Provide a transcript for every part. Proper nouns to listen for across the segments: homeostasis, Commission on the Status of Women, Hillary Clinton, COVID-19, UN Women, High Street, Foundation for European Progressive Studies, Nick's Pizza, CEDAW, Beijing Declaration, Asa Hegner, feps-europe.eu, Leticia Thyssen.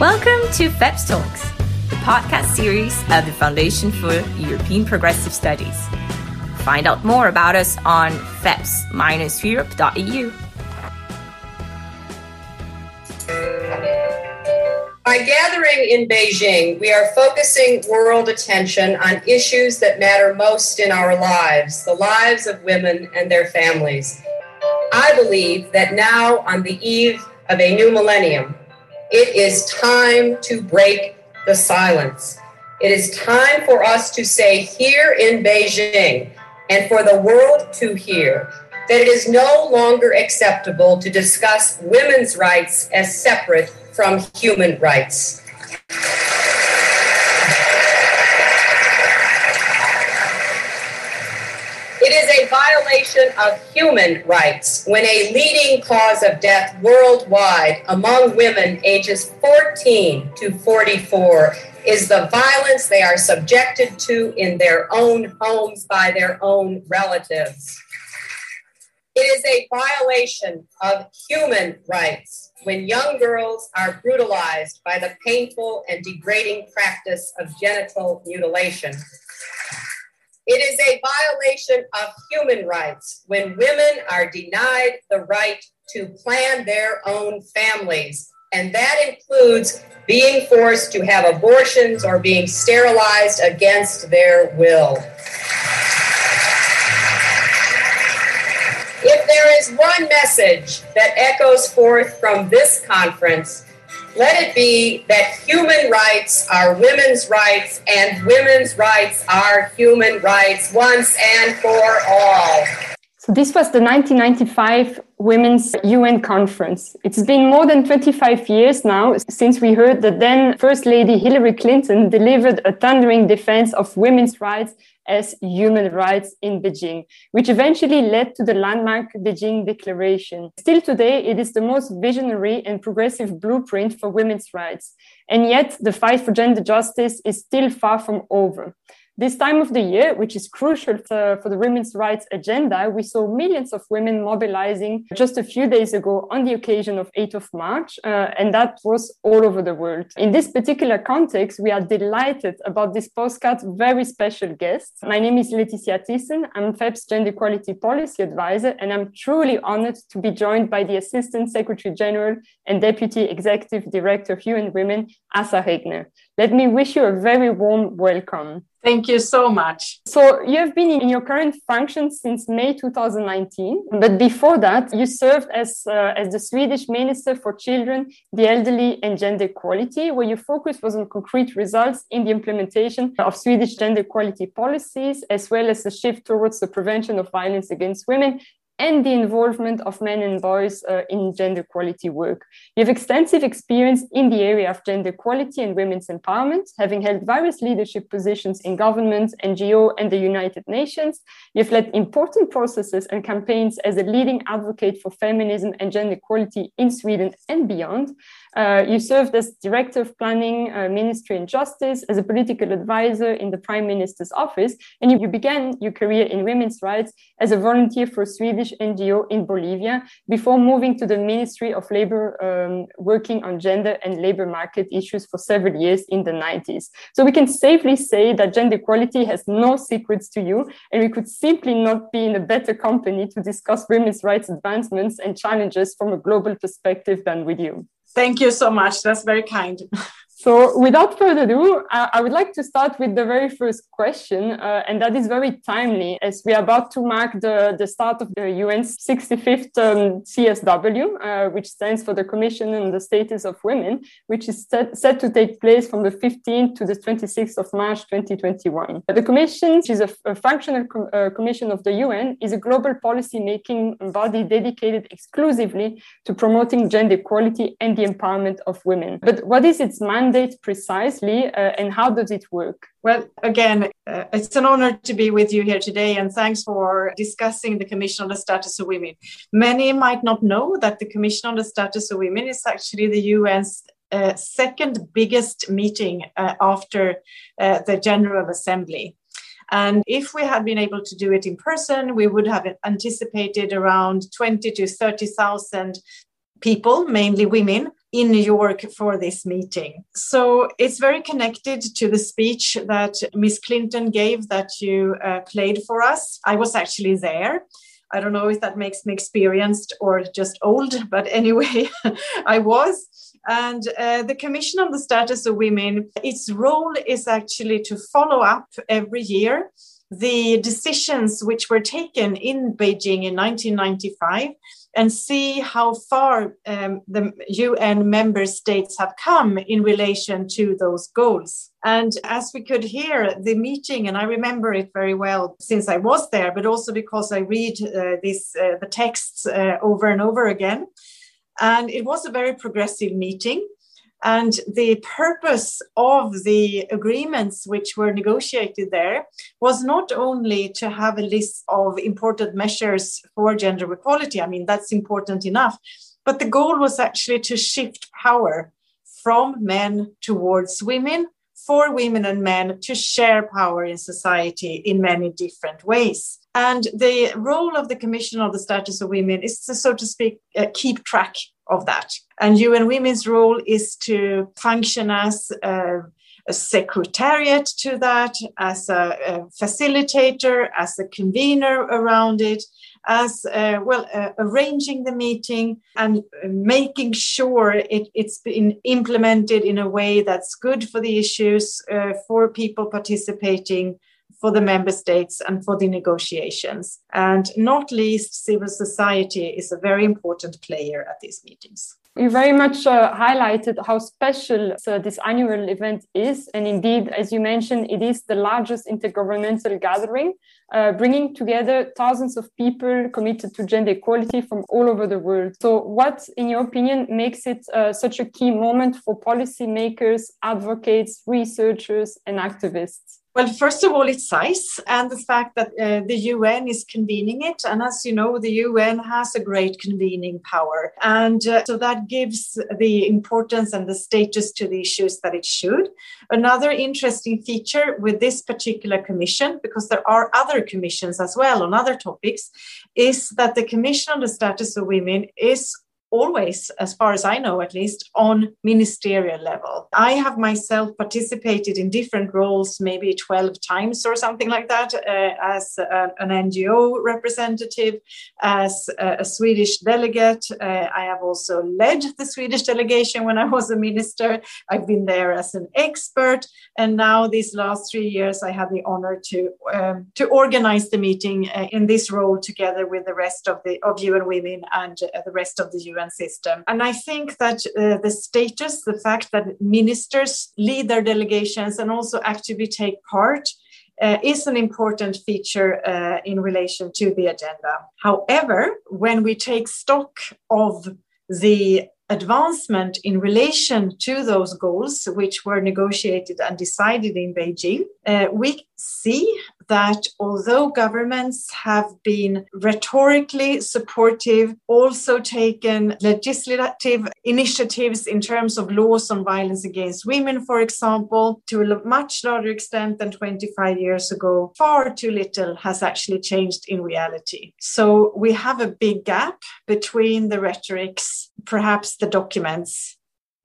Welcome to FEPS Talks, the podcast series of the Foundation for European Progressive Studies. Find out more about us on feps-europe.eu. By gathering in Beijing, we are focusing world attention on issues that matter most in our lives, the lives of women and their families. I believe that now, on the eve of a new millennium, it is time to break the silence. It is time for us to say here in Beijing and for the world to hear that it is no longer acceptable to discuss women's rights as separate from human rights. It is a violation of human rights when a leading cause of death worldwide among women ages 14 to 44 is the violence they are subjected to in their own homes by their own relatives. It is a violation of human rights when young girls are brutalized by the painful and degrading practice of genital mutilation. It is a violation of human rights when women are denied the right to plan their own families, and that includes being forced to have abortions or being sterilized against their will. If there is one message that echoes forth from this conference, let it be that human rights are women's rights and women's rights are human rights once and for all. So this was the 1995 Women's UN Conference. It's been more than 25 years now since we heard that then First Lady Hillary Clinton delivered a thundering defense of women's rights as human rights in Beijing, which eventually led to the landmark Beijing Declaration. Still today, it is the most visionary and progressive blueprint for women's rights. And yet, the fight for gender justice is still far from over. This time of the year, which is crucial for the women's rights agenda, we saw millions of women mobilizing just a few days ago on the occasion of 8th of March, and that was all over the world. In this particular context, we are delighted about this postcard's very special guest. My name is Leticia Thyssen. I'm FEP's Gender Equality Policy Advisor, and I'm truly honored to be joined by the Assistant Secretary General and Deputy Executive Director of UN Women, Asa Hegner. Let me wish you a very warm welcome. Thank you so much. So you have been in your current function since May 2019, but before that, you served as the Swedish Minister for Children, the Elderly and Gender Equality, where your focus was on concrete results in the implementation of Swedish gender equality policies, as well as the shift towards the prevention of violence against women and the involvement of men and boys in gender equality work. You have extensive experience in the area of gender equality and women's empowerment, having held various leadership positions in government, NGO, and the United Nations. You've led important processes and campaigns as a leading advocate for feminism and gender equality in Sweden and beyond. You served as Director of Planning, Ministry and Justice, as a political advisor in the Prime Minister's office, and you began your career in women's rights as a volunteer for a Swedish NGO in Bolivia before moving to the Ministry of Labor, working on gender and labor market issues for several years in the 90s. So we can safely say that gender equality has no secrets to you, and we could simply not be in a better company to discuss women's rights advancements and challenges from a global perspective than with you. Thank you so much. That's very kind. So without further ado, I would like to start with the very first question, and that is very timely as we are about to mark the start of the UN's 65th CSW, which stands for the Commission on the Status of Women, which is set to take place from the 15th to the 26th of March 2021. The Commission, which is a functional commission of the UN, is a global policy-making body dedicated exclusively to promoting gender equality and the empowerment of women. But what is its mandate precisely, and how does it work? Well, again, it's an honor to be with you here today, and thanks for discussing the Commission on the Status of Women. Many might not know that the Commission on the Status of Women is actually the UN's second biggest meeting after the General Assembly. And if we had been able to do it in person, we would have anticipated around 20 to 30,000 people, mainly women, in New York for this meeting. So it's very connected to the speech that Ms. Clinton gave that you played for us. I was actually there. I don't know if that makes me experienced or just old, but anyway, I was. And the Commission on the Status of Women, its role is actually to follow up every year the decisions which were taken in Beijing in 1995 and see how far the UN member states have come in relation to those goals. And as we could hear the meeting, and I remember it very well since I was there, but also because I read the texts over and over again. And it was a very progressive meeting. And the purpose of the agreements which were negotiated there was not only to have a list of important measures for gender equality, I mean, that's important enough, but the goal was actually to shift power from men towards women, for women and men to share power in society in many different ways. And the role of the Commission on the Status of Women is to, so to speak, keep track of that. And UN Women's role is to function as a secretariat to that, as a facilitator, as a convener around it, as arranging the meeting and making sure it's been implemented in a way that's good for the issues, for people participating, for the member states and for the negotiations. And not least, civil society is a very important player at these meetings. You very much highlighted how special this annual event is. And indeed, as you mentioned, it is the largest intergovernmental gathering, bringing together thousands of people committed to gender equality from all over the world. So what, in your opinion, makes it such a key moment for policymakers, advocates, researchers, and activists? Well, first of all, its size and the fact that the UN is convening it. And as you know, the UN has a great convening power. And so that gives the importance and the status to the issues that it should. Another interesting feature with this particular commission, because there are other commissions as well on other topics, is that the Commission on the Status of Women is always, as far as I know, at least on ministerial level. I have myself participated in different roles, maybe 12 times or something like that, as an NGO representative, as a Swedish delegate. I have also led the Swedish delegation when I was a minister. I've been there as an expert. And now these last 3 years, I have the honor to organize the meeting in this role together with the rest of UN Women and the rest of the UN system. And I think that the status, the fact that ministers lead their delegations and also actively take part is an important feature in relation to the agenda. However, when we take stock of the advancement in relation to those goals, which were negotiated and decided in Beijing, we see that although governments have been rhetorically supportive, also taken legislative initiatives in terms of laws on violence against women, for example, to a much larger extent than 25 years ago, far too little has actually changed in reality. So we have a big gap between the rhetorics, perhaps the documents,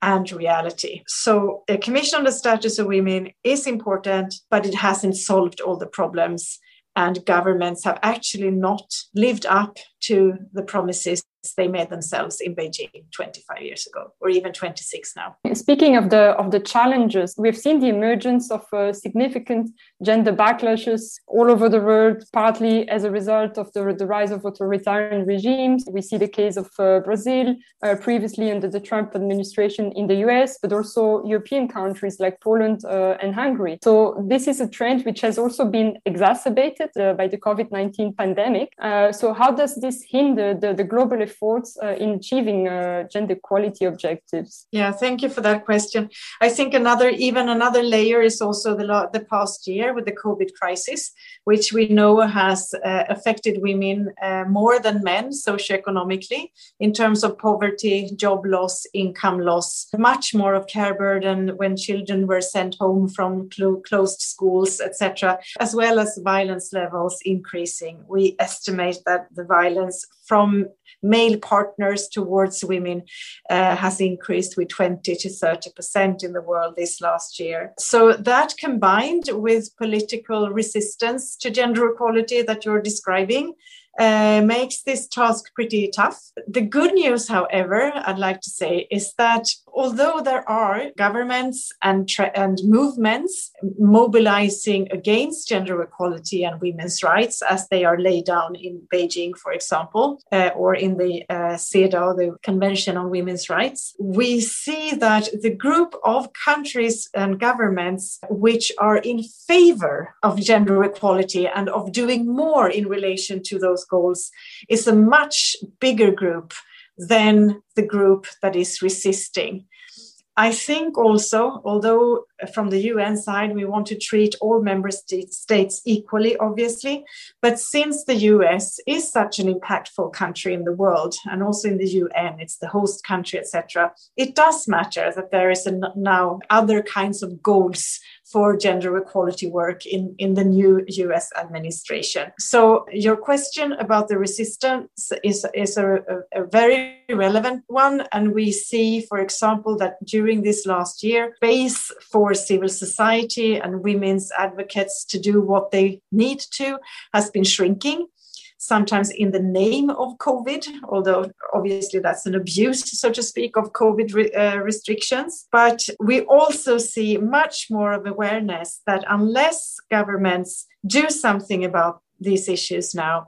and reality. So the Commission on the Status of Women is important, but it hasn't solved all the problems. And governments have actually not lived up to the promises they made themselves in Beijing 25 years ago, or even 26 now. Speaking of the challenges, we've seen the emergence of significant gender backlashes all over the world, partly as a result of the rise of authoritarian regimes. We see the case of Brazil, previously under the Trump administration in the US, but also European countries like Poland and Hungary. So this is a trend which has also been exacerbated by the COVID-19 pandemic. So how does this hinder the global efforts in achieving gender equality objectives? Yeah, thank you for that question. I think another layer is also the past year with the COVID crisis, which we know has affected women more than men socioeconomically in terms of poverty, job loss, income loss, much more of care burden when children were sent home from closed schools, etc., as well as violence levels increasing. We estimate that the violence from male partners towards women has increased with 20 to 30% in the world this last year. So that, combined with political resistance to gender equality that you're describing, makes this task pretty tough. The good news, however, I'd like to say, is that although there are governments and movements mobilizing against gender equality and women's rights, as they are laid down in Beijing, for example, or in the CEDAW, the Convention on Women's Rights, we see that the group of countries and governments which are in favor of gender equality and of doing more in relation to those goals is a much bigger group than the group that is resisting. I think also, although from the UN side, we want to treat all member states equally, obviously, but since the US is such an impactful country in the world, and also in the UN, it's the host country, etc., it does matter that there is now other kinds of goals for gender equality work in the new US administration. So your question about the resistance is a very relevant one. And we see, for example, that during this last year, space for civil society and women's advocates to do what they need to has been shrinking, sometimes in the name of COVID, although obviously that's an abuse, so to speak, of COVID restrictions. But we also see much more of awareness that unless governments do something about these issues now,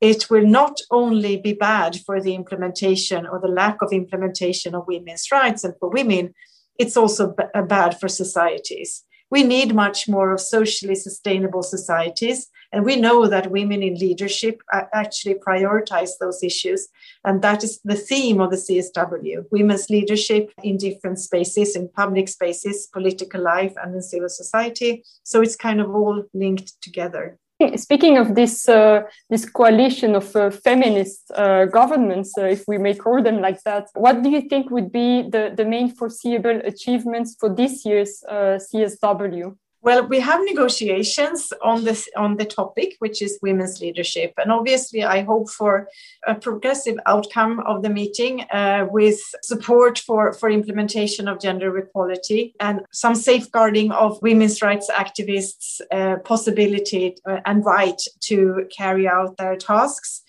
it will not only be bad for the implementation or the lack of implementation of women's rights and for women, it's also bad for societies. We need much more of socially sustainable societies. And we know that women in leadership actually prioritize those issues. And that is the theme of the CSW, women's leadership in different spaces, in public spaces, political life, and in civil society. So it's kind of all linked together. Speaking of this coalition of feminist governments, if we may call them like that, what do you think would be the main foreseeable achievements for this year's CSW? Well, we have negotiations on the topic, which is women's leadership. And obviously, I hope for a progressive outcome of the meeting with support for implementation of gender equality and some safeguarding of women's rights activists' possibility and right to carry out their tasks.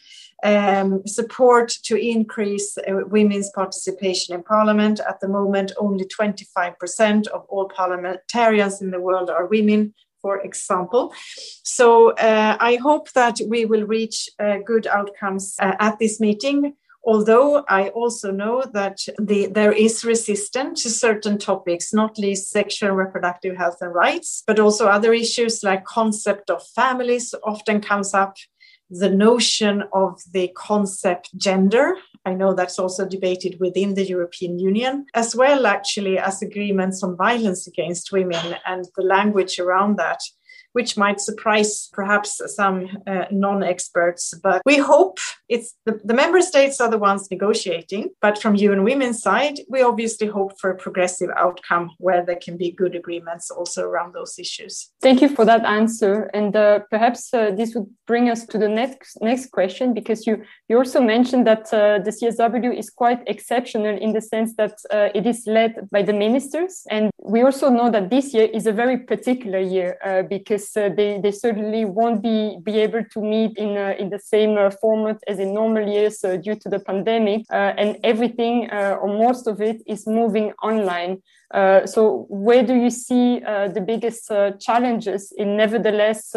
Support to increase women's participation in parliament. At the moment, only 25% of all parliamentarians in the world are women, for example. So I hope that we will reach good outcomes at this meeting. Although I also know that there is resistance to certain topics, not least sexual and reproductive health and rights, but also other issues like concept of families often comes up. The notion of the concept gender. I know that's also debated within the European Union, as well actually as agreements on violence against women and the language around that, which might surprise perhaps some non-experts. But we hope it's the member states are the ones negotiating. But from UN Women's side, we obviously hope for a progressive outcome where there can be good agreements also around those issues. Thank you for that answer. And perhaps this would bring us to the next question, because you also mentioned that the CSW is quite exceptional in the sense that it is led by the ministers. And we also know that this year is a very particular year because they certainly won't be able to meet in the same format as in normal years due to the pandemic, and everything or most of it is moving online. So where do you see the biggest challenges in nevertheless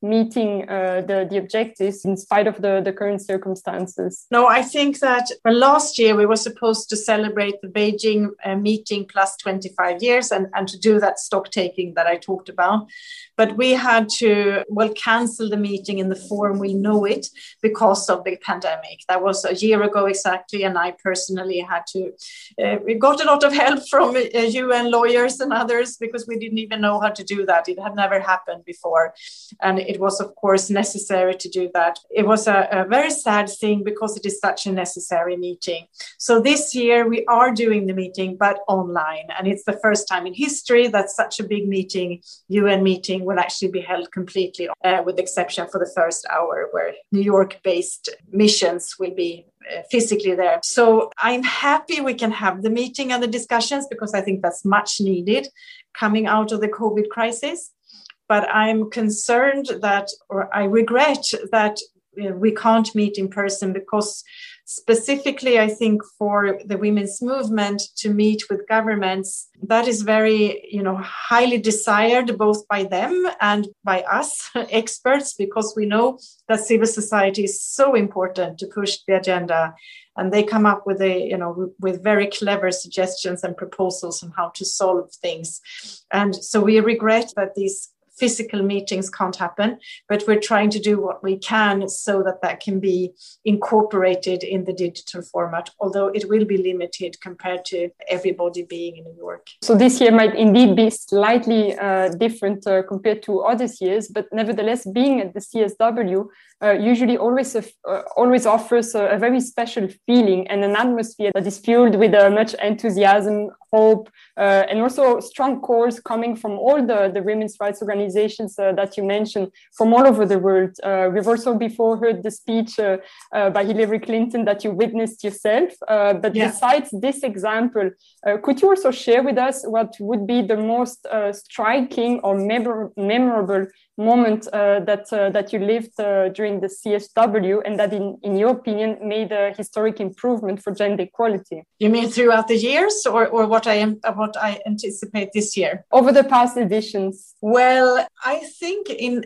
meeting the objectives in spite of the current circumstances? No, I think that last year we were supposed to celebrate the Beijing meeting plus 25 years and to do that stock taking that I talked about. But we had to, cancel the meeting in the form we know it because of the pandemic. That was a year ago exactly. And I personally had to, we got a lot of help from UN lawyers and others because we didn't even know how to do that. It had never happened before. And it was, of course, necessary to do that. It was a very sad thing because it is such a necessary meeting. So this year we are doing the meeting, but online. And it's the first time in history that such a big meeting, UN meeting, will actually be held completely, with exception for the first hour where New York-based missions will be physically there. So I'm happy we can have the meeting and the discussions, because I think that's much needed coming out of the COVID crisis. But I'm concerned that, or I regret that we can't meet in person, because specifically, I think for the women's movement to meet with governments, that is very, highly desired both by them and by us experts, because we know that civil society is so important to push the agenda, and they come up with with very clever suggestions and proposals on how to solve things. And so we regret that these physical meetings can't happen, but we're trying to do what we can so that that can be incorporated in the digital format, although it will be limited compared to everybody being in New York. So this year might indeed be slightly different compared to other years, but nevertheless, being at the CSW usually always offers a very special feeling and an atmosphere that is fueled with much enthusiasm, hope, and also strong calls coming from all the women's rights organizations that you mentioned from all over the world. We've also before heard the speech by Hillary Clinton that you witnessed yourself. But besides this example, could you also share with us what would be the most striking or memorable moment that you lived during the CSW, and that in your opinion made a historic improvement for gender equality? You mean throughout the years or what I anticipate this year? Over the past editions. Well, I think in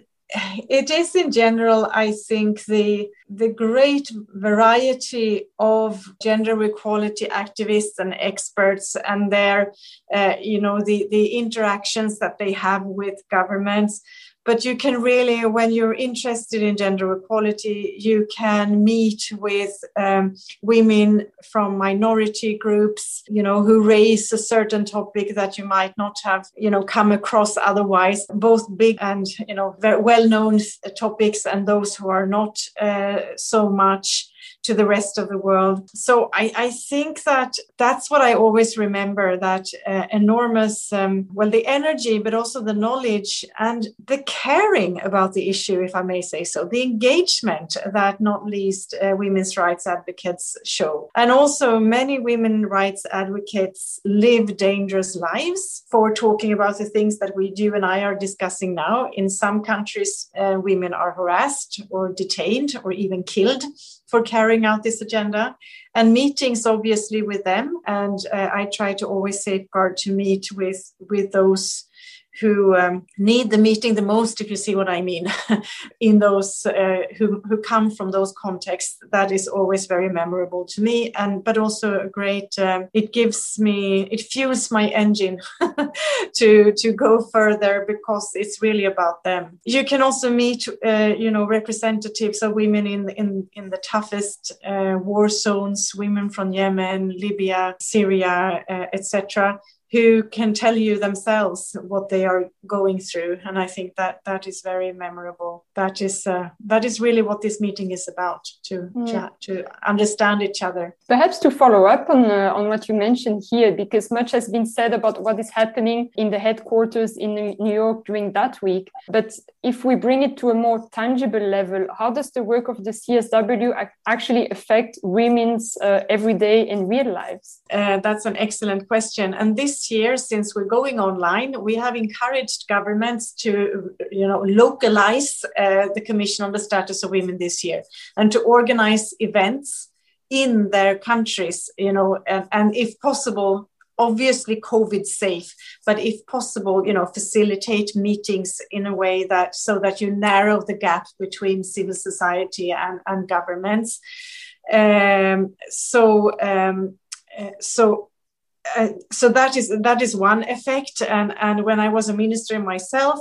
general, the great variety of gender equality activists and experts and their, the interactions that they have with governments. But you can really, when you're interested in gender equality, you can meet with women from minority groups, who raise a certain topic that you might not have, come across otherwise, both big and, very well-known topics and those who are not so much to the rest of the world. So I think that that's what I always remember, that enormous, the energy, but also the knowledge and the caring about the issue, if I may say so, the engagement that not least women's rights advocates show. And also many women rights advocates live dangerous lives for talking about the things that you and I are discussing now. In some countries, women are harassed or detained or even killed for carrying out this agenda, and meetings obviously with them. And I try to always safeguard to meet with those who need the meeting the most, if you see what I mean, in those who come from those contexts. That is always very memorable to me, but also a great, it fuels my engine to go further, because it's really about them. You can also meet, representatives of women in the toughest war zones, women from Yemen, Libya, Syria, etc., who can tell you themselves what they are going through. And I think that is very memorable. That is really what this meeting is about, to understand each other. Perhaps to follow up on what you mentioned here, because much has been said about what is happening in the headquarters in New York during that week. But if we bring it to a more tangible level, how does the work of the CSW actually affect women's everyday and real lives? That's an excellent question. And this year, since we're going online, we have encouraged governments to localize the Commission on the Status of Women this year, and to organize events in their countries, and if possible, obviously COVID safe, but if possible, facilitate meetings in a way that so that you narrow the gap between civil society and governments. So that is one effect. And when I was a minister myself,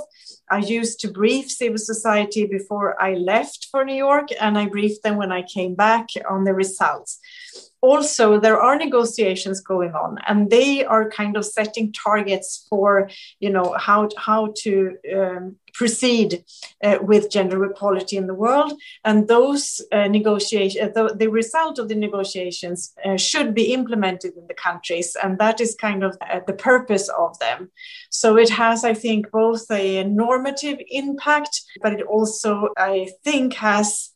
I used to brief civil society before I left for New York, and I briefed them when I came back on the results. Also, there are negotiations going on, and they are kind of setting targets for, how to proceed with gender equality in the world. And those negotiations, the result of the negotiations should be implemented in the countries. And that is kind of the purpose of them. So it has, I think, both a normative impact, but it also, I think, has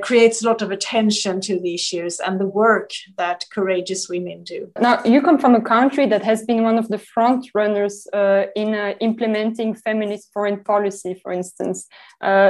creates a lot of attention to the issues and the work that courageous women do. Now, you come from a country that has been one of the front runners in implementing feminist foreign policy, for instance.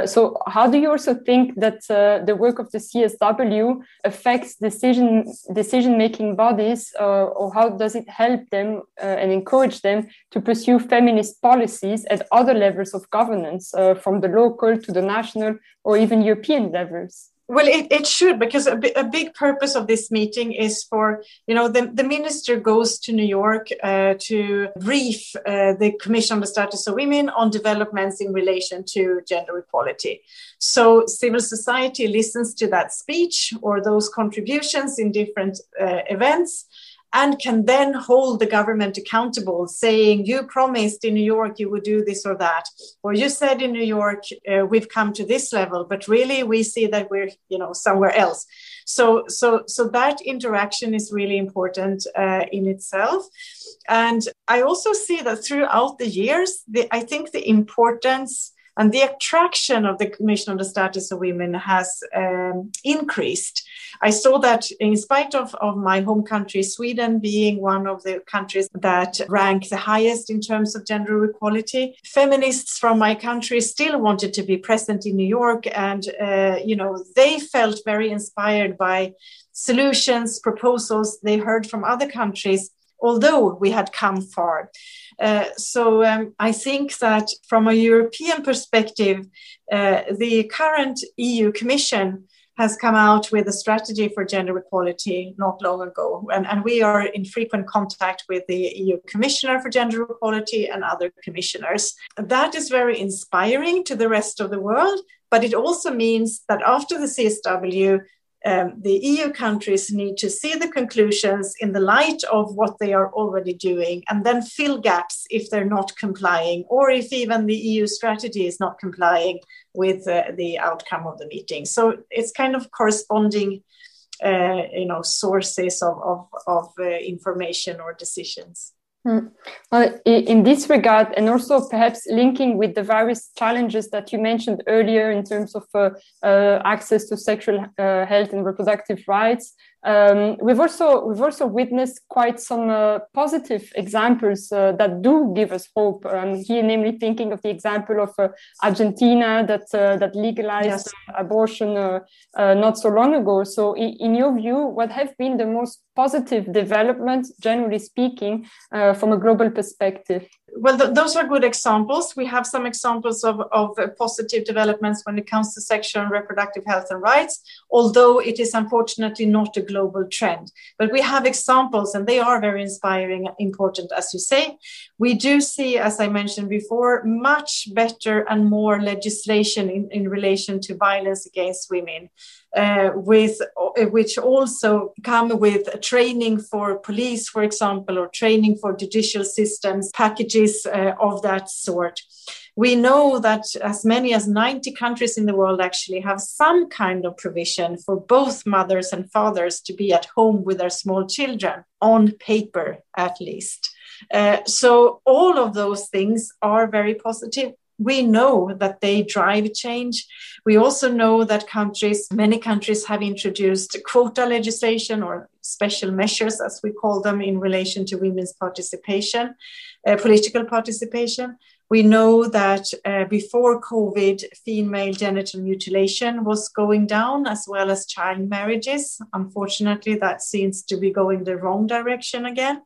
So how do you also think that the work of the CSW affects decision-making bodies, or how does it help them and encourage them to pursue feminist policies at other levels of governance, from the local to the national or even European levels? Well, it should, because a big purpose of this meeting is for, the minister goes to New York to brief the Commission on the Status of Women on developments in relation to gender equality. So civil society listens to that speech or those contributions in different events, and can then hold the government accountable, saying, you promised in New York you would do this or that, or you said in New York, we've come to this level, but really we see that we're, somewhere else. So that interaction is really important in itself. And I also see that throughout the years, I think the importance and the attraction of the Commission on the Status of Women has increased. I saw that in spite of my home country, Sweden, being one of the countries that rank the highest in terms of gender equality, feminists from my country still wanted to be present in New York. And, they felt very inspired by solutions, proposals they heard from other countries, although we had come far. I think that from a European perspective, the current EU Commission has come out with a strategy for gender equality not long ago. And we are in frequent contact with the EU Commissioner for Gender Equality and other commissioners. That is very inspiring to the rest of the world, but it also means that after the CSW, the EU countries need to see the conclusions in the light of what they are already doing and then fill gaps if they're not complying, or if even the EU strategy is not complying with the outcome of the meeting. So it's kind of corresponding sources of information or decisions. Well, in this regard, and also perhaps linking with the various challenges that you mentioned earlier in terms of access to sexual health and reproductive rights, we've also witnessed quite some positive examples that do give us hope. Here, namely, thinking of the example of Argentina that legalized abortion not so long ago. So, in your view, what have been the most positive developments, generally speaking, from a global perspective? Well, those are good examples. We have some examples of positive developments when it comes to sexual and reproductive health and rights, although it is unfortunately not a global trend. But we have examples, and they are very inspiring and important, as you say. We do see, as I mentioned before, much better and more legislation in relation to violence against women, which also come with training for police, for example, or training for judicial systems, packages of that sort. We know that as many as 90 countries in the world actually have some kind of provision for both mothers and fathers to be at home with their small children, on paper at least. So all of those things are very positive. We know that they drive change. We also know that many countries have introduced quota legislation or special measures, as we call them, in relation to women's participation, political participation. We know that before COVID, female genital mutilation was going down, as well as child marriages. Unfortunately, that seems to be going the wrong direction again.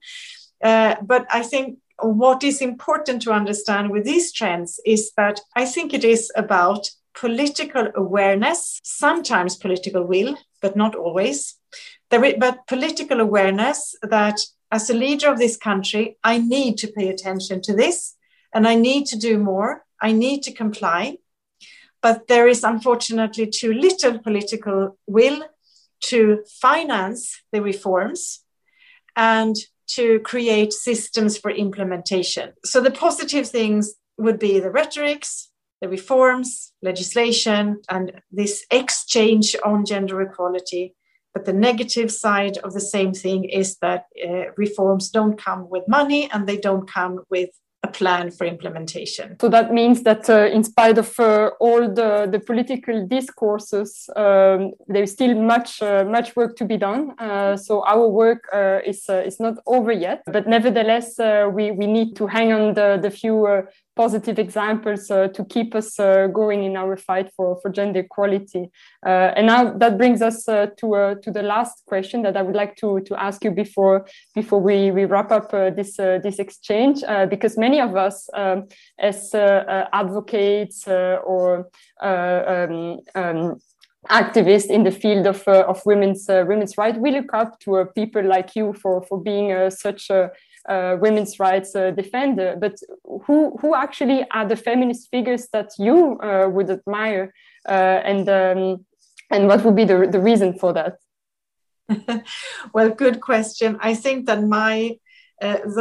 But I think what is important to understand with these trends is that I think it is about political awareness, sometimes political will, but not always. But political awareness that as a leader of this country, I need to pay attention to this. And I need to do more. I need to comply. But there is unfortunately too little political will to finance the reforms and to create systems for implementation. So the positive things would be the rhetorics, the reforms, legislation, and this exchange on gender equality. But the negative side of the same thing is that reforms don't come with money and they don't come with a plan for implementation. So that means that in spite of all the political discourses, there's still much work to be done. So our work is not over yet. But nevertheless, we need to hang on the few positive examples to keep us going in our fight for gender equality. And now that brings us to the last question that I would like to ask you before we wrap up this exchange, because many of us as advocates or activists in the field of women's rights, we look up to people like you for being such a women's rights defender. But who actually are the feminist figures that you would admire, and what would be the reason for that? Well, good question. I think that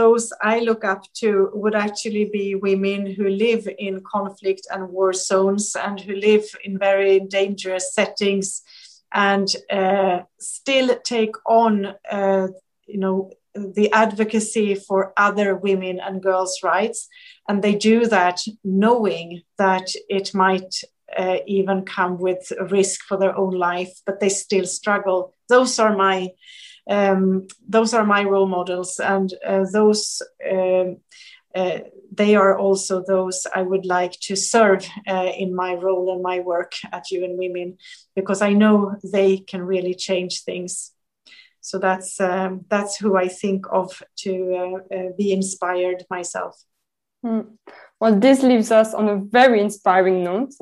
those I look up to would actually be women who live in conflict and war zones and who live in very dangerous settings and still take on, the advocacy for other women and girls' rights. And they do that knowing that it might even come with risk for their own life, but they still struggle. Those are my role models, and they are also those I would like to serve in my role and my work at UN Women, because I know they can really change things. So that's who I think of to be inspired myself. Well, this leaves us on a very inspiring note.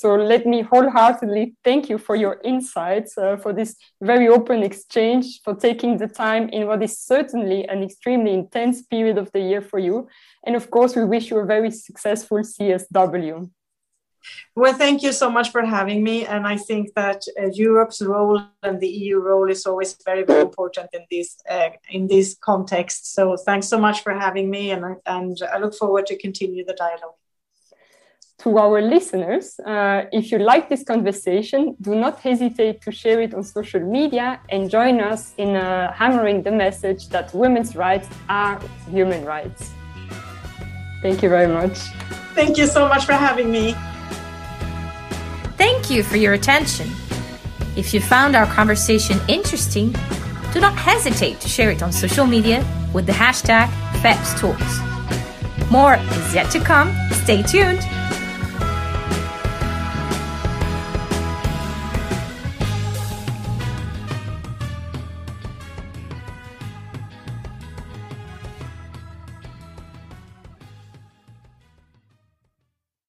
So let me wholeheartedly thank you for your insights, for this very open exchange, for taking the time in what is certainly an extremely intense period of the year for you. And of course, we wish you a very successful CSW. Well, thank you so much for having me. And I think that Europe's role and the EU role is always very, very important in this context. So thanks so much for having me. And I look forward to continue the dialogue. To our listeners, if you like this conversation, do not hesitate to share it on social media and join us in hammering the message that women's rights are human rights. Thank you very much. Thank you so much for having me. Thank you for your attention. If you found our conversation interesting, do not hesitate to share it on social media with the hashtag #FepsTalks. More is yet to come. Stay tuned.